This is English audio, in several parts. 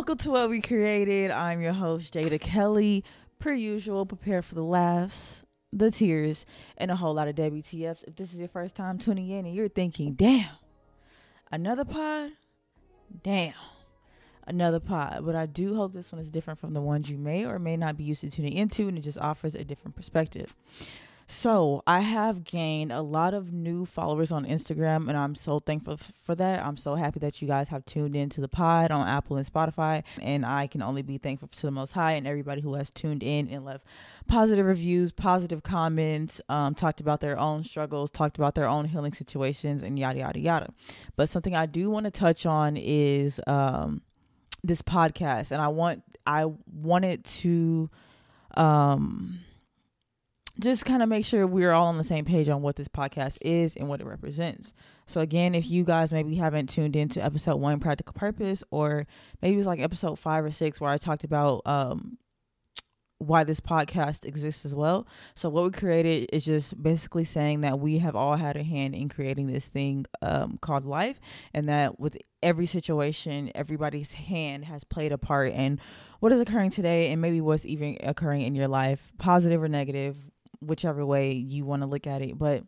Welcome to What We Created. I'm your host, Jada Kelly. Per usual, prepare for the laughs, the tears, and a whole lot of WTFs. If this is your first time tuning in and you're thinking, damn, another pod? Damn, another pod. But I do hope this one is different from the ones you may or may not be used to tuning into, and it just offers a different perspective. So I have gained a lot of new followers on Instagram, and I'm so thankful for that. I'm so happy that you guys have tuned into the pod on Apple and Spotify, and I can only be thankful to the Most High and everybody who has tuned in and left positive reviews, positive comments, talked about their own struggles, talked about their own healing situations, and yada, yada, yada. But something I do want to touch on is this podcast, and I wanted to... just kind of make sure we're all on the same page on what this podcast is and what it represents. So again, if you guys maybe haven't tuned into episode 1, Practical Purpose, or maybe it was like episode 5 or 6 where I talked about why this podcast exists as well. So What We Created is just basically saying that we have all had a hand in creating this thing called life, and that with every situation, everybody's hand has played a part in what is occurring today and maybe what's even occurring in your life, positive or negative, whichever way you want to look at it. But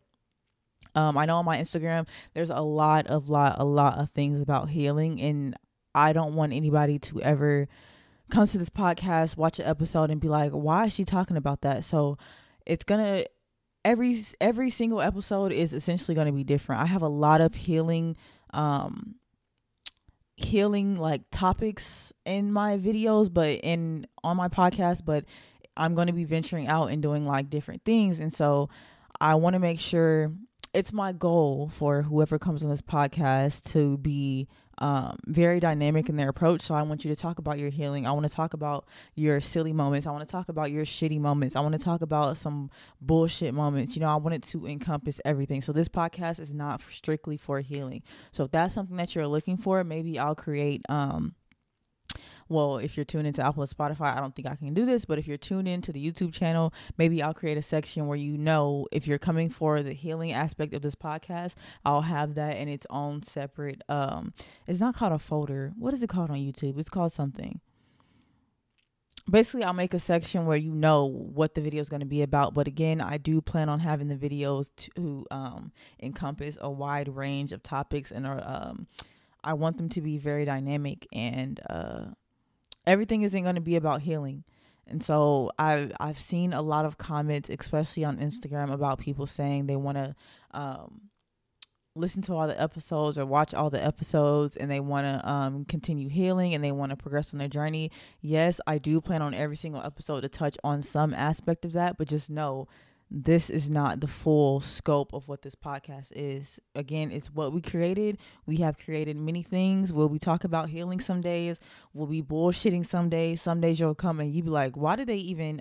I know on my Instagram there's a lot of things about healing, and I don't want anybody to ever come to this podcast, watch an episode, and be like, why is she talking about that? So it's gonna, every single episode is essentially going to be different. I have a lot of healing like topics in my videos, but on my podcast, but I'm going to be venturing out and doing like different things. And so I want to make sure, it's my goal for whoever comes on this podcast to be very dynamic in their approach. So I want you to talk about your healing. I want to talk about your silly moments. I want to talk about your shitty moments. I want to talk about some bullshit moments. You know, I want it to encompass everything. So this podcast is not strictly for healing. So if that's something that you're looking for, maybe I'll create, well, if you're tuned into Apple and Spotify, I don't think I can do this, but if you're tuned into the YouTube channel, maybe I'll create a section where, you know, if you're coming for the healing aspect of this podcast, I'll have that in its own separate, it's not called a folder. What is it called on YouTube? It's called something. Basically, I'll make a section where you know what the video is going to be about. But again, I do plan on having the videos to encompass a wide range of topics, and I want them to be very dynamic, and everything isn't going to be about healing. And so I've seen a lot of comments, especially on Instagram, about people saying they want to listen to all the episodes or watch all the episodes, and they want to continue healing, and they want to progress on their journey. Yes, I do plan on every single episode to touch on some aspect of that, but just know this is not the full scope of what this podcast is. Again, it's What We Created. We have created many things. Will we talk about healing some days? We'll be bullshitting some days. Some days you'll come and you'll be like, why did they even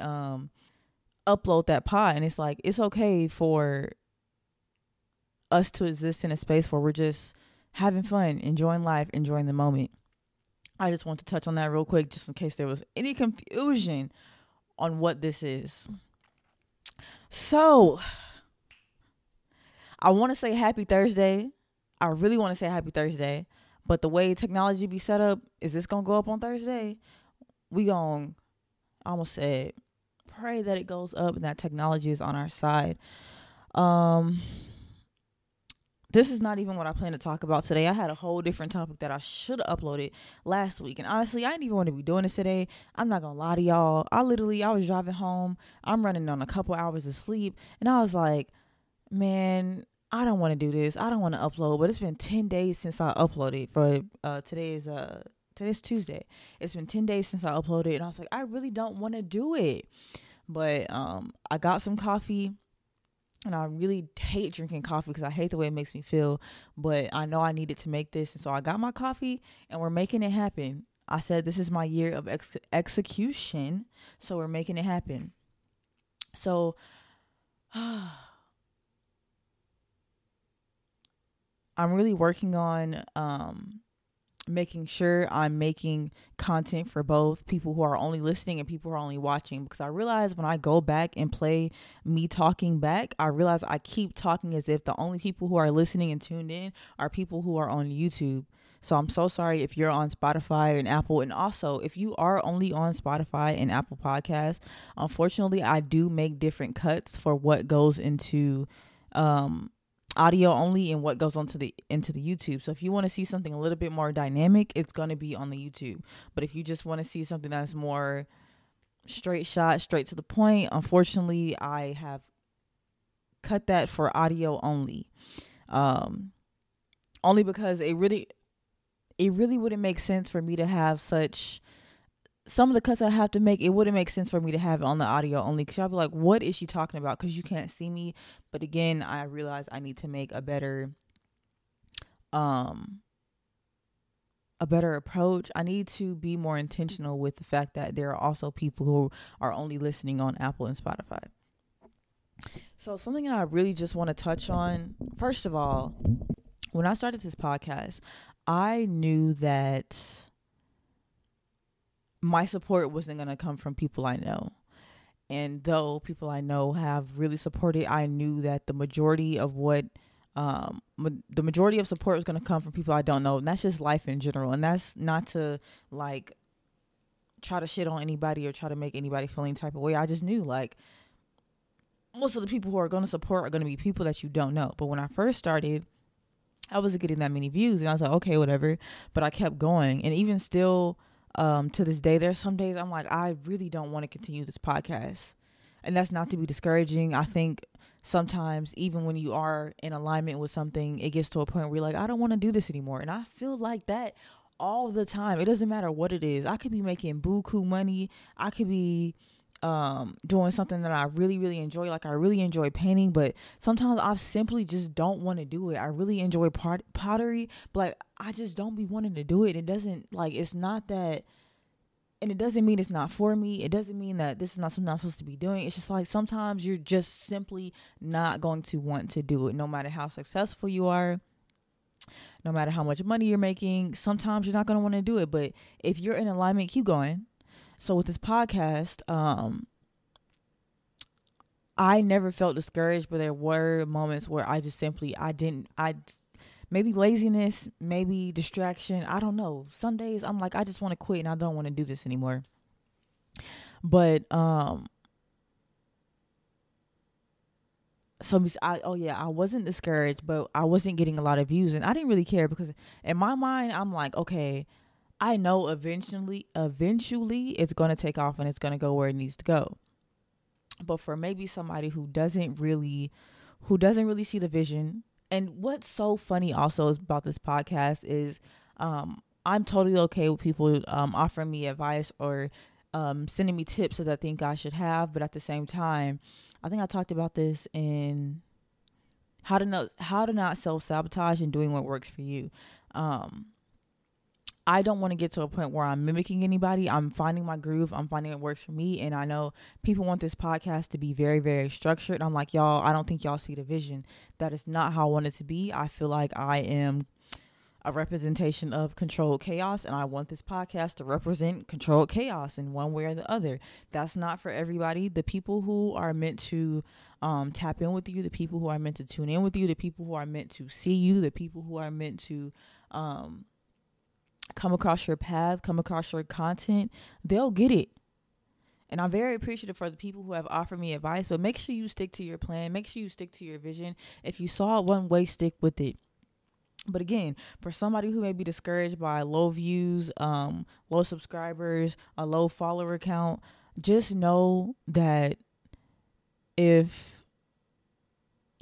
upload that pod? And it's like, it's okay for us to exist in a space where we're just having fun, enjoying life, enjoying the moment. I just want to touch on that real quick, just in case there was any confusion on what this is. So I want to say happy Thursday. I really want to say happy Thursday, but the way technology be set up, is this going to go up on Thursday? We going to, I almost said, pray that it goes up and that technology is on our side. This is not even what I plan to talk about today. I had a whole different topic that I should have uploaded last week. And honestly, I didn't even want to be doing this today. I'm not going to lie to y'all. I was driving home. I'm running on a couple hours of sleep. And I was like, man, I don't want to do this. I don't want to upload. But it's been 10 days since I uploaded for today's Tuesday. It's been 10 days since I uploaded. And I was like, I really don't want to do it. But I got some coffee. And I really hate drinking coffee because I hate the way it makes me feel. But I know I needed to make this. And so I got my coffee and we're making it happen. I said, this is my year of execution. So we're making it happen. So I'm really working on making sure I'm making content for both people who are only listening and people who are only watching, because I realize when I go back and play me talking back, I realize I keep talking as if the only people who are listening and tuned in are people who are on YouTube. So I'm so sorry if you're on Spotify and Apple. And also, if you are only on Spotify and Apple Podcasts, unfortunately, I do make different cuts for what goes into audio only and what goes onto the into the YouTube. So if you want to see something a little bit more dynamic, it's going to be on the YouTube. But if you just want to see something that's more straight shot, straight to the point, unfortunately, I have cut that for audio only. Only because it really wouldn't make sense for me to have such, some of the cuts I have to make, it wouldn't make sense for me to have it on the audio only, because y'all be like, what is she talking about? Because you can't see me. But again, I realize I need to make a better approach. I need to be more intentional with the fact that there are also people who are only listening on Apple and Spotify. So something that I really just want to touch on, first of all, when I started this podcast, I knew that my support wasn't going to come from people I know. And though people I know have really supported, I knew that the majority of what, the majority of support was going to come from people I don't know. And that's just life in general. And that's not to like try to shit on anybody or try to make anybody feel any type of way. I just knew like most of the people who are going to support are going to be people that you don't know. But when I first started, I wasn't getting that many views and I was like, okay, whatever. But I kept going. And even still, to this day, there's some days I'm like, I really don't want to continue this podcast. And that's not to be discouraging. I think sometimes even when you are in alignment with something, it gets to a point where you're like, I don't want to do this anymore. And I feel like that all the time. It doesn't matter what it is. I could be making buku money. I could be doing something that I really, really enjoy. Like I really enjoy painting, but sometimes I simply just don't want to do it. I really enjoy pottery, but like I just don't be wanting to do it. It doesn't, like, it's not that, and it doesn't mean it's not for me. It doesn't mean that this is not something I'm supposed to be doing. It's just like sometimes you're just simply not going to want to do it, no matter how successful you are, no matter how much money you're making. Sometimes you're not going to want to do it, but if you're in alignment, keep going. So with this podcast, I never felt discouraged, but there were moments where I just simply, maybe laziness, maybe distraction. I don't know. Some days I'm like, I just want to quit and I don't want to do this anymore. But, I wasn't discouraged, but I wasn't getting a lot of views and I didn't really care because in my mind, I'm like, okay, I know eventually it's going to take off and it's going to go where it needs to go. But for maybe somebody who doesn't really see the vision. And what's so funny also is about this podcast is I'm totally okay with people offering me advice or sending me tips that I think I should have. But at the same time, I think I talked about this in how to not self-sabotage and doing what works for you. I don't want to get to a point where I'm mimicking anybody. I'm finding my groove. I'm finding it works for me. And I know people want this podcast to be very, very structured. I'm like, y'all, I don't think y'all see the vision. That is not how I want it to be. I feel like I am a representation of controlled chaos. And I want this podcast to represent controlled chaos in one way or the other. That's not for everybody. The people who are meant to tap in with you, the people who are meant to tune in with you, the people who are meant to see you, the people who are meant to come across your path, come across your content, they'll get it. And I'm very appreciative for the people who have offered me advice, but make sure you stick to your plan. Make sure you stick to your vision. If you saw it one way, stick with it. But again, for somebody who may be discouraged by low views, low subscribers, a low follower count, just know that if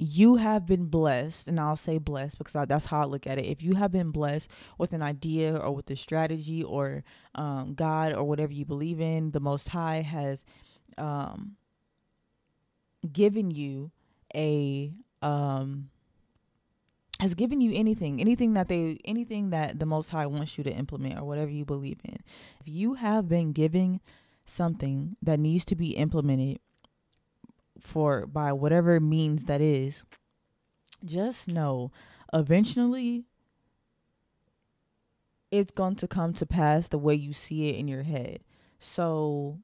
you have been blessed, and I'll say blessed because that's how I look at it. If you have been blessed with an idea or with a strategy or God or whatever you believe in, the Most High has given you has given you anything that the Most High wants you to implement or whatever you believe in. If you have been given something that needs to be implemented, by whatever means that is, just know eventually it's going to come to pass the way you see it in your head. So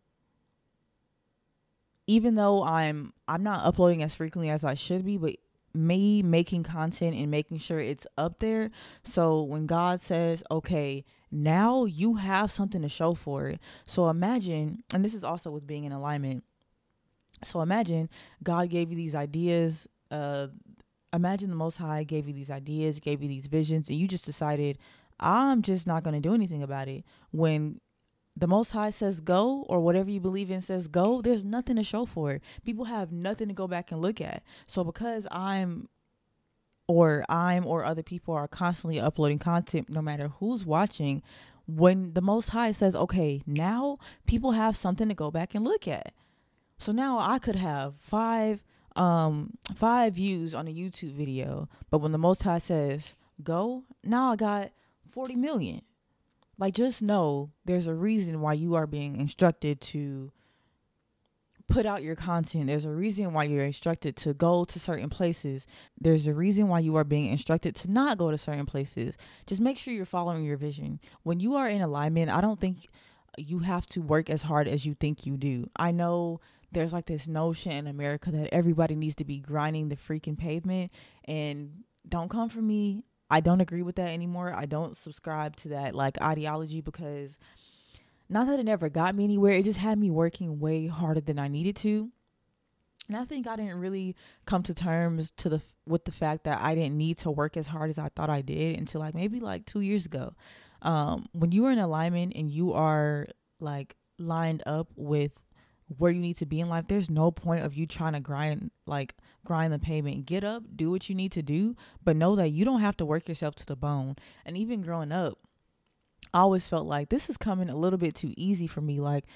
even though I'm not uploading as frequently as I should be, but me making content and making sure it's up there. So when God says, okay, now you have something to show for it. So imagine, and this is also with being in alignment. So imagine God gave you these ideas. Imagine the Most High gave you these ideas, gave you these visions, and you just decided, I'm just not going to do anything about it. When the Most High says go, or whatever you believe in says go, there's nothing to show for it. People have nothing to go back and look at. So because I'm or other people are constantly uploading content, no matter who's watching, when the Most High says, okay, now people have something to go back and look at. So now I could have five views on a YouTube video, but when the Most High says go, now I got 40 million. Like, just know there's a reason why you are being instructed to put out your content. There's a reason why you're instructed to go to certain places. There's a reason why you are being instructed to not go to certain places. Just make sure you're following your vision. When you are in alignment, I don't think you have to work as hard as you think you do. I know there's like this notion in America that everybody needs to be grinding the freaking pavement, and don't come for me. I don't agree with that anymore. I don't subscribe to that like ideology, because not that it never got me anywhere. It just had me working way harder than I needed to. And I think I didn't really come to terms with the fact that I didn't need to work as hard as I thought I did until like maybe like 2 years ago. When you are in alignment and you are like lined up with where you need to be in life, there's no point of you trying to grind the pavement. Get up, do what you need to do, but know that you don't have to work yourself to the bone. And even growing up, I always felt like this is coming a little bit too easy for me. Like,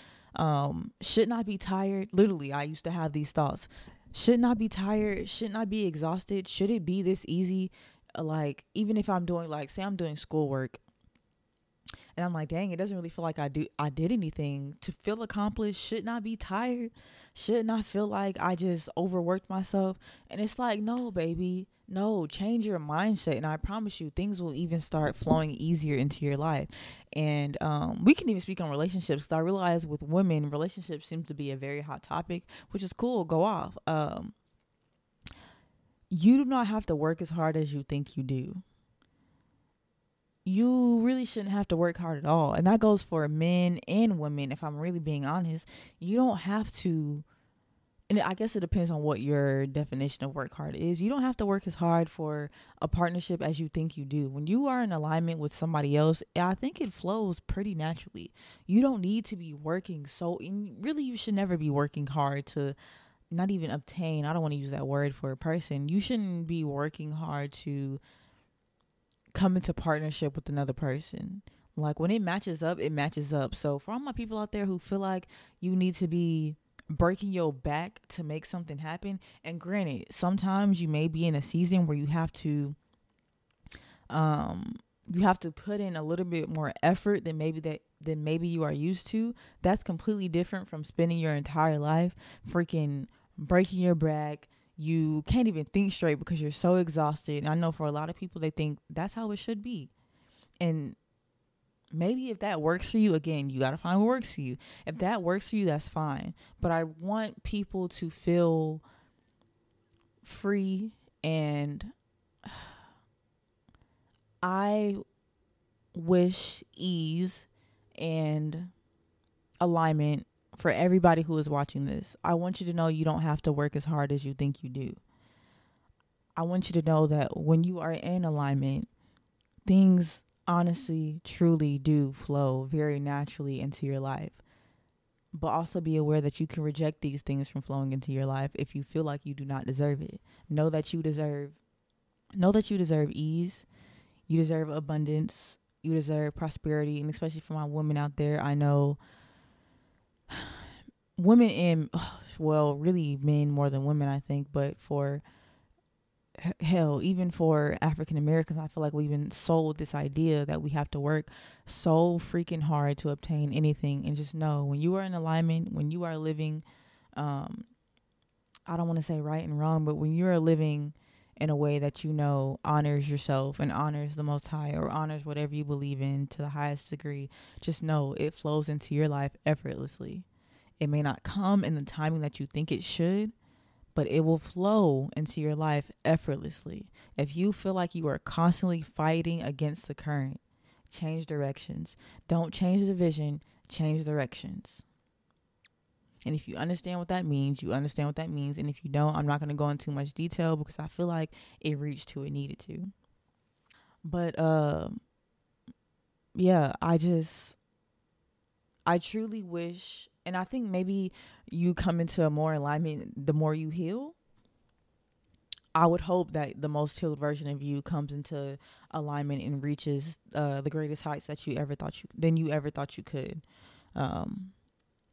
shouldn't I be tired? Literally, I used to have these thoughts. Shouldn't I be tired? Shouldn't I be exhausted? Should it be this easy? Like, even if I'm doing, like, say I'm doing schoolwork, and I'm like, dang, it doesn't really feel like I did anything to feel accomplished. Shouldn't I be tired? Shouldn't I feel like I just overworked myself? And it's like, no, baby, no, change your mindset. And I promise you, things will even start flowing easier into your life. And we can even speak on relationships, because I realize with women, relationships seems to be a very hot topic, which is cool. Go off. You do not have to work as hard as you think you do. You really shouldn't have to work hard at all. And that goes for men and women. If I'm really being honest, you don't have to. And I guess it depends on what your definition of work hard is. You don't have to work as hard for a partnership as you think you do. When you are in alignment with somebody else, I think it flows pretty naturally. You don't need to be working. So really, you should never be working hard to not even obtain. I don't want to use that word for a person. You shouldn't be working hard to come into partnership with another person. Like, when it matches up, it matches up. So for all my people out there who feel like you need to be breaking your back to make something happen, and granted, sometimes you may be in a season where you have to put in a little bit more effort than maybe you are used to. That's completely different from spending your entire life freaking breaking your back. You can't even think straight because you're so exhausted. And I know for a lot of people, they think that's how it should be. And maybe if that works for you, again, you got to find what works for you. If that works for you, that's fine. But I want people to feel free. And I wish ease and alignment for everybody who is watching this. I want you to know you don't have to work as hard as you think you do. I want you to know that when you are in alignment, things honestly, truly do flow very naturally into your life. But also be aware that you can reject these things from flowing into your life if you feel like you do not deserve it. Know that you deserve ease. You deserve abundance. You deserve prosperity. And especially for my women out there, I know women and, well, really men more than women, I think, but for hell, even for African Americans, I feel like we've been sold this idea that we have to work so freaking hard to obtain anything. And just know, when you are in alignment, when you are living, I don't want to say right and wrong, but when you are living in a way that you know honors yourself and honors the Most High, or honors whatever you believe in to the highest degree, just know it flows into your life effortlessly. It may not come in the timing that you think it should, but it will flow into your life effortlessly. If you feel like you are constantly fighting against the current, change directions. Don't change the vision, change directions. And if you understand what that means, you understand what that means. And if you don't, I'm not going to go into too much detail because I feel like it reached who it needed to. But, I truly wish, and I think maybe you come into a more alignment the more you heal. I would hope that the most healed version of you comes into alignment and reaches the greatest heights that you ever thought you could.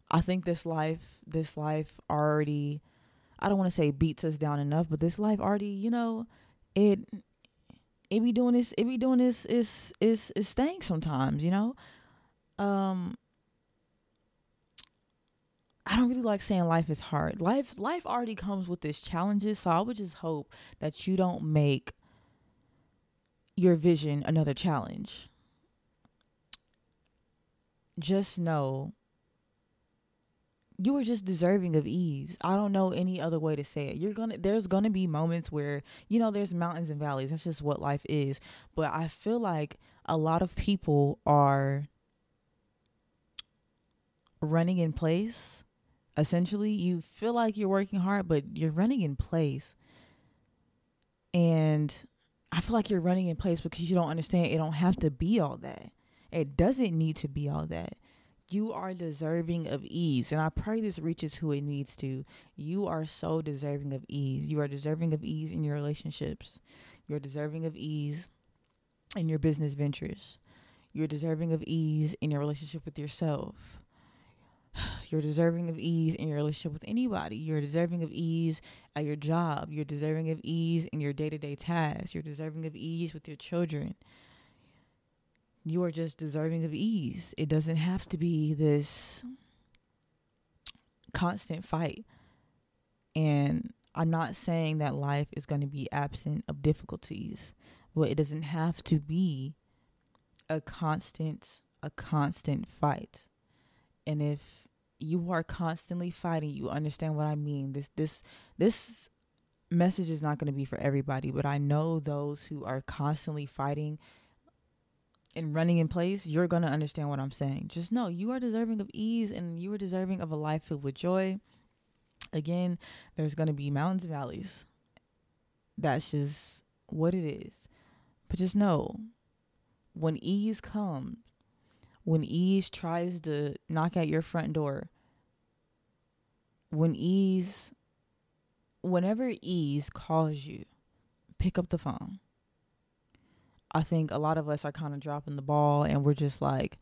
I think this life already, I don't want to say beats us down enough, but this life already, it be doing this is thing sometimes, I don't really like saying life is hard. Life already comes with its challenges, so I would just hope that you don't make your vision another challenge. Just know you are just deserving of ease. I don't know any other way to say it. There's gonna be moments where, there's mountains and valleys. That's just what life is. But I feel like a lot of people are running in place. Essentially, you feel like you're working hard, but you're running in place. And I feel like you're running in place because you don't understand it don't have to be all that. It doesn't need to be all that. You are deserving of ease. And I pray this reaches who it needs to. You are so deserving of ease. You are deserving of ease in your relationships. You're deserving of ease in your business ventures. You're deserving of ease in your relationship with yourself. You're deserving of ease in your relationship with anybody. You're deserving of ease at your job. You're deserving of ease in your day-to-day tasks. You're deserving of ease with your children. You are just deserving of ease. It doesn't have to be this constant fight. And I'm not saying that life is going to be absent of difficulties, but it doesn't have to be a constant fight. And if you are constantly fighting, you understand what I mean. This message is not going to be for everybody, but I know those who are constantly fighting and running in place, you're going to understand what I'm saying. Just know you are deserving of ease and you are deserving of a life filled with joy. Again, there's going to be mountains and valleys. That's just what it is. But just know when ease comes, when ease tries to knock at your front door, whenever ease calls you, pick up the phone. I think a lot of us are kind of dropping the ball and we're just like,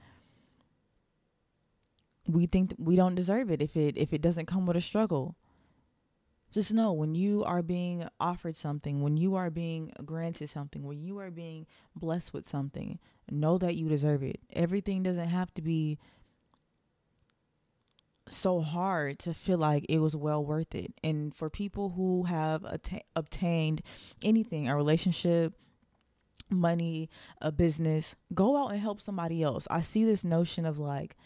we think we don't deserve it if it doesn't come with a struggle. Just know when you are being offered something, when you are being granted something, when you are being blessed with something, know that you deserve it. Everything doesn't have to be so hard to feel like it was well worth it. And for people who have obtained anything, a relationship, money, a business, go out and help somebody else. I see this notion of like,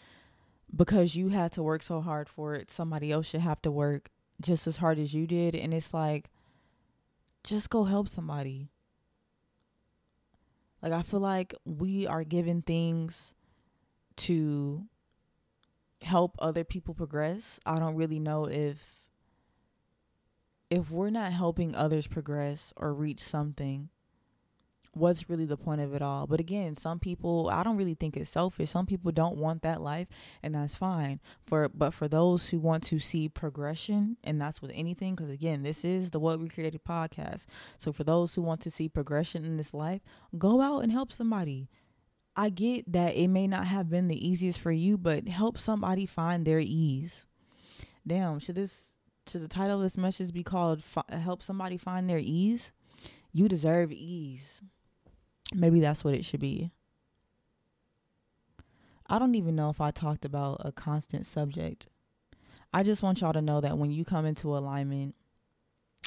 because you had to work so hard for it, somebody else should have to work just as hard as you did. And it's like, just go help somebody. Like, I feel like we are given things to help other people progress. I don't really know if we're not helping others progress or reach something, what's really the point of it all? But again, some people, I don't really think it's selfish. Some people don't want that life, and that's fine. But for those who want to see progression, and that's with anything, because again, this is the What We Created podcast. So for those who want to see progression in this life, go out and help somebody. I get that it may not have been the easiest for you, but help somebody find their ease. Damn, should the title of this message be called Help Somebody Find Their Ease? You deserve ease. Maybe that's what it should be. I don't even know if I talked about a constant subject. I just want y'all to know that when you come into alignment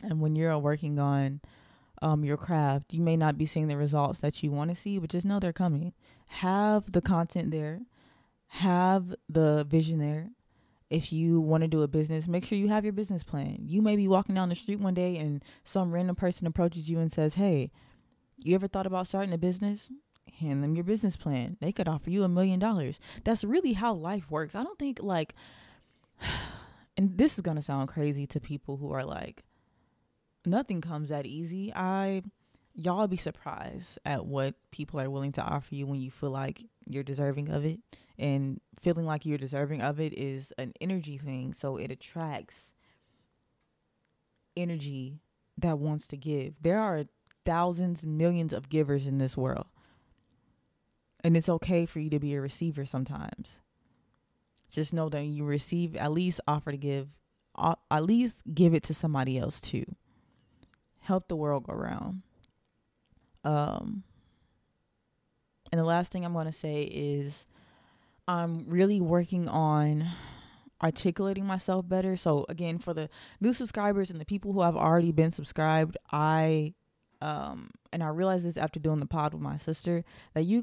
and when you're working on your craft, you may not be seeing the results that you want to see, but just know they're coming. Have the content there. Have the vision there. If you want to do a business, make sure you have your business plan. You may be walking down the street one day and some random person approaches you and says, hey, you ever thought about starting a business? Hand them your business plan. They could offer you $1 million. That's really how life works. I don't think like, and this is going to sound crazy to people who are like, nothing comes that easy. Y'all be surprised at what people are willing to offer you when you feel like you're deserving of it. And feeling like you're deserving of it is an energy thing. So it attracts energy that wants to give. There are thousands, millions of givers in this world. And it's okay for you to be a receiver sometimes. Just know that you receive, at least offer to give, at least give it to somebody else too. Help the world go round. And the last thing I'm going to say is I'm really working on articulating myself better. So again, for the new subscribers and the people who have already been subscribed, I realized this after doing the pod with my sister, that you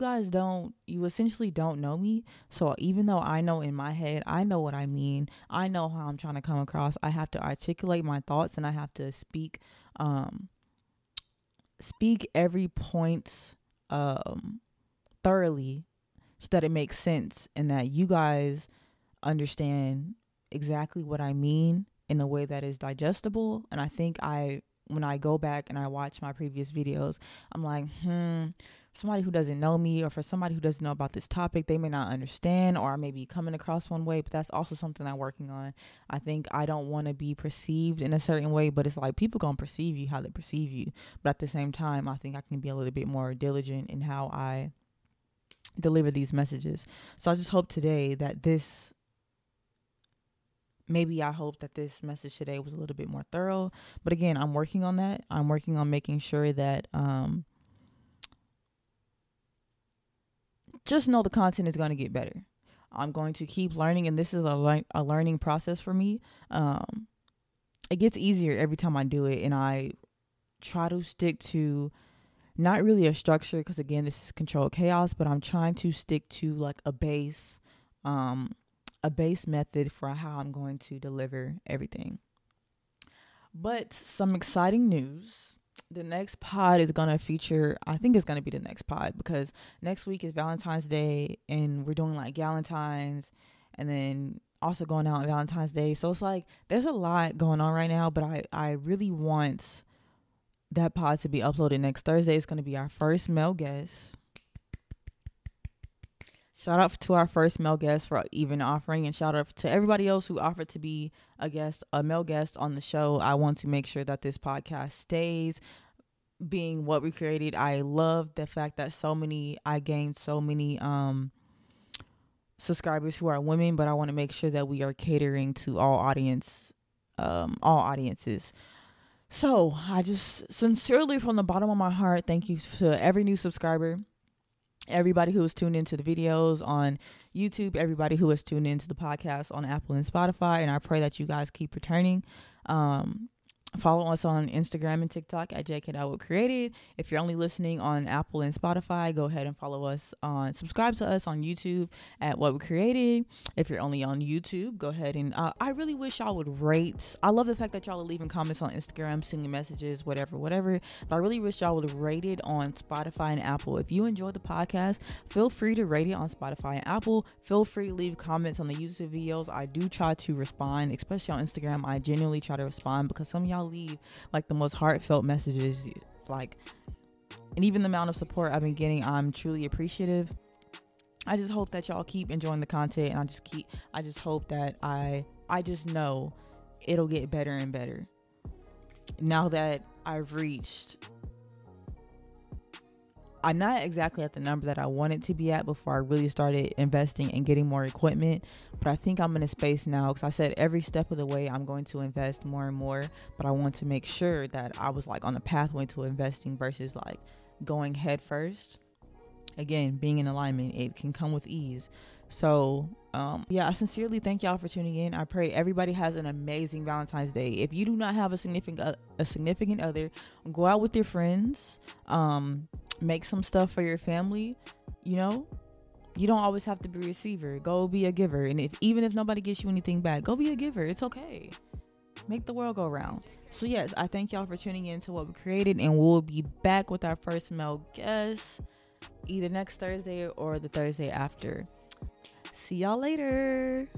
essentially don't know me. So even though I know in my head, I know what I mean, I know how I'm trying to come across, I have to articulate my thoughts and I have to speak every point thoroughly so that it makes sense and that you guys understand exactly what I mean in a way that is digestible. And I think when I go back and I watch my previous videos, I'm like, for somebody who doesn't know me or for somebody who doesn't know about this topic, they may not understand, or I may be coming across one way, but that's also something I'm working on. I think I don't want to be perceived in a certain way, but it's like people going to perceive you how they perceive you. But at the same time, I think I can be a little bit more diligent in how I deliver these messages. So I just hope today that I hope that this message today was a little bit more thorough. But again, I'm working on that. I'm working on making sure that just know the content is going to get better. I'm going to keep learning, and this is a learning process for me. It gets easier every time I do it, and I try to stick to not really a structure because, again, this is controlled chaos, but I'm trying to stick to like a base method for how I'm going to deliver everything. But some exciting news. The next pod is going to feature, I think it's going to be the next pod, because next week is Valentine's Day and we're doing like Galentine's and then also going out on Valentine's Day. So it's like, there's a lot going on right now, but I really want that pod to be uploaded next Thursday. It's going to be our first male guest. Shout out to our first male guest for even offering, and shout out to everybody else who offered to be a male guest on the show. I want to make sure that this podcast stays being what we created. I love the fact that I gained so many subscribers who are women, but I want to make sure that we are catering to all audiences. So I just sincerely, from the bottom of my heart, thank you to every new subscriber. Everybody who has tuned into the videos on YouTube, everybody who has tuned into the podcast on Apple and Spotify, and I pray that you guys keep returning. Follow us on Instagram and TikTok at @JKWhatWeCreated. If you're only listening on Apple and Spotify, go ahead and subscribe to us on YouTube at What We Created. If you're only on YouTube, go ahead and I really wish y'all would rate. I love the fact that y'all are leaving comments on Instagram, sending messages, whatever. But I really wish y'all would rate it on Spotify and Apple. If you enjoyed the podcast, feel free to rate it on Spotify and Apple. Feel free to leave comments on the YouTube videos. I do try to respond, especially on Instagram. I genuinely try to respond because some of y'all leave like the most heartfelt messages, like, and even the amount of support I've been getting, I'm truly appreciative. I just hope that y'all keep enjoying the content, and I just know it'll get better and better now that I'm not exactly at the number that I wanted to be at before I really started investing and getting more equipment, but I think I'm in a space now, because I said every step of the way I'm going to invest more and more, but I want to make sure that I was like on the pathway to investing versus like going head first. Again, being in alignment, it can come with ease. So I sincerely thank y'all for tuning in. I pray everybody has an amazing Valentine's Day. If you do not have a significant other, go out with your friends, make some stuff for your family, You don't always have to be a receiver. Go be a giver. And even if nobody gets you anything back, go be a giver. It's okay. Make the world go round. So yes, I thank y'all for tuning in to What We Created, and we'll be back with our first male guest either next Thursday or the Thursday after. See y'all later.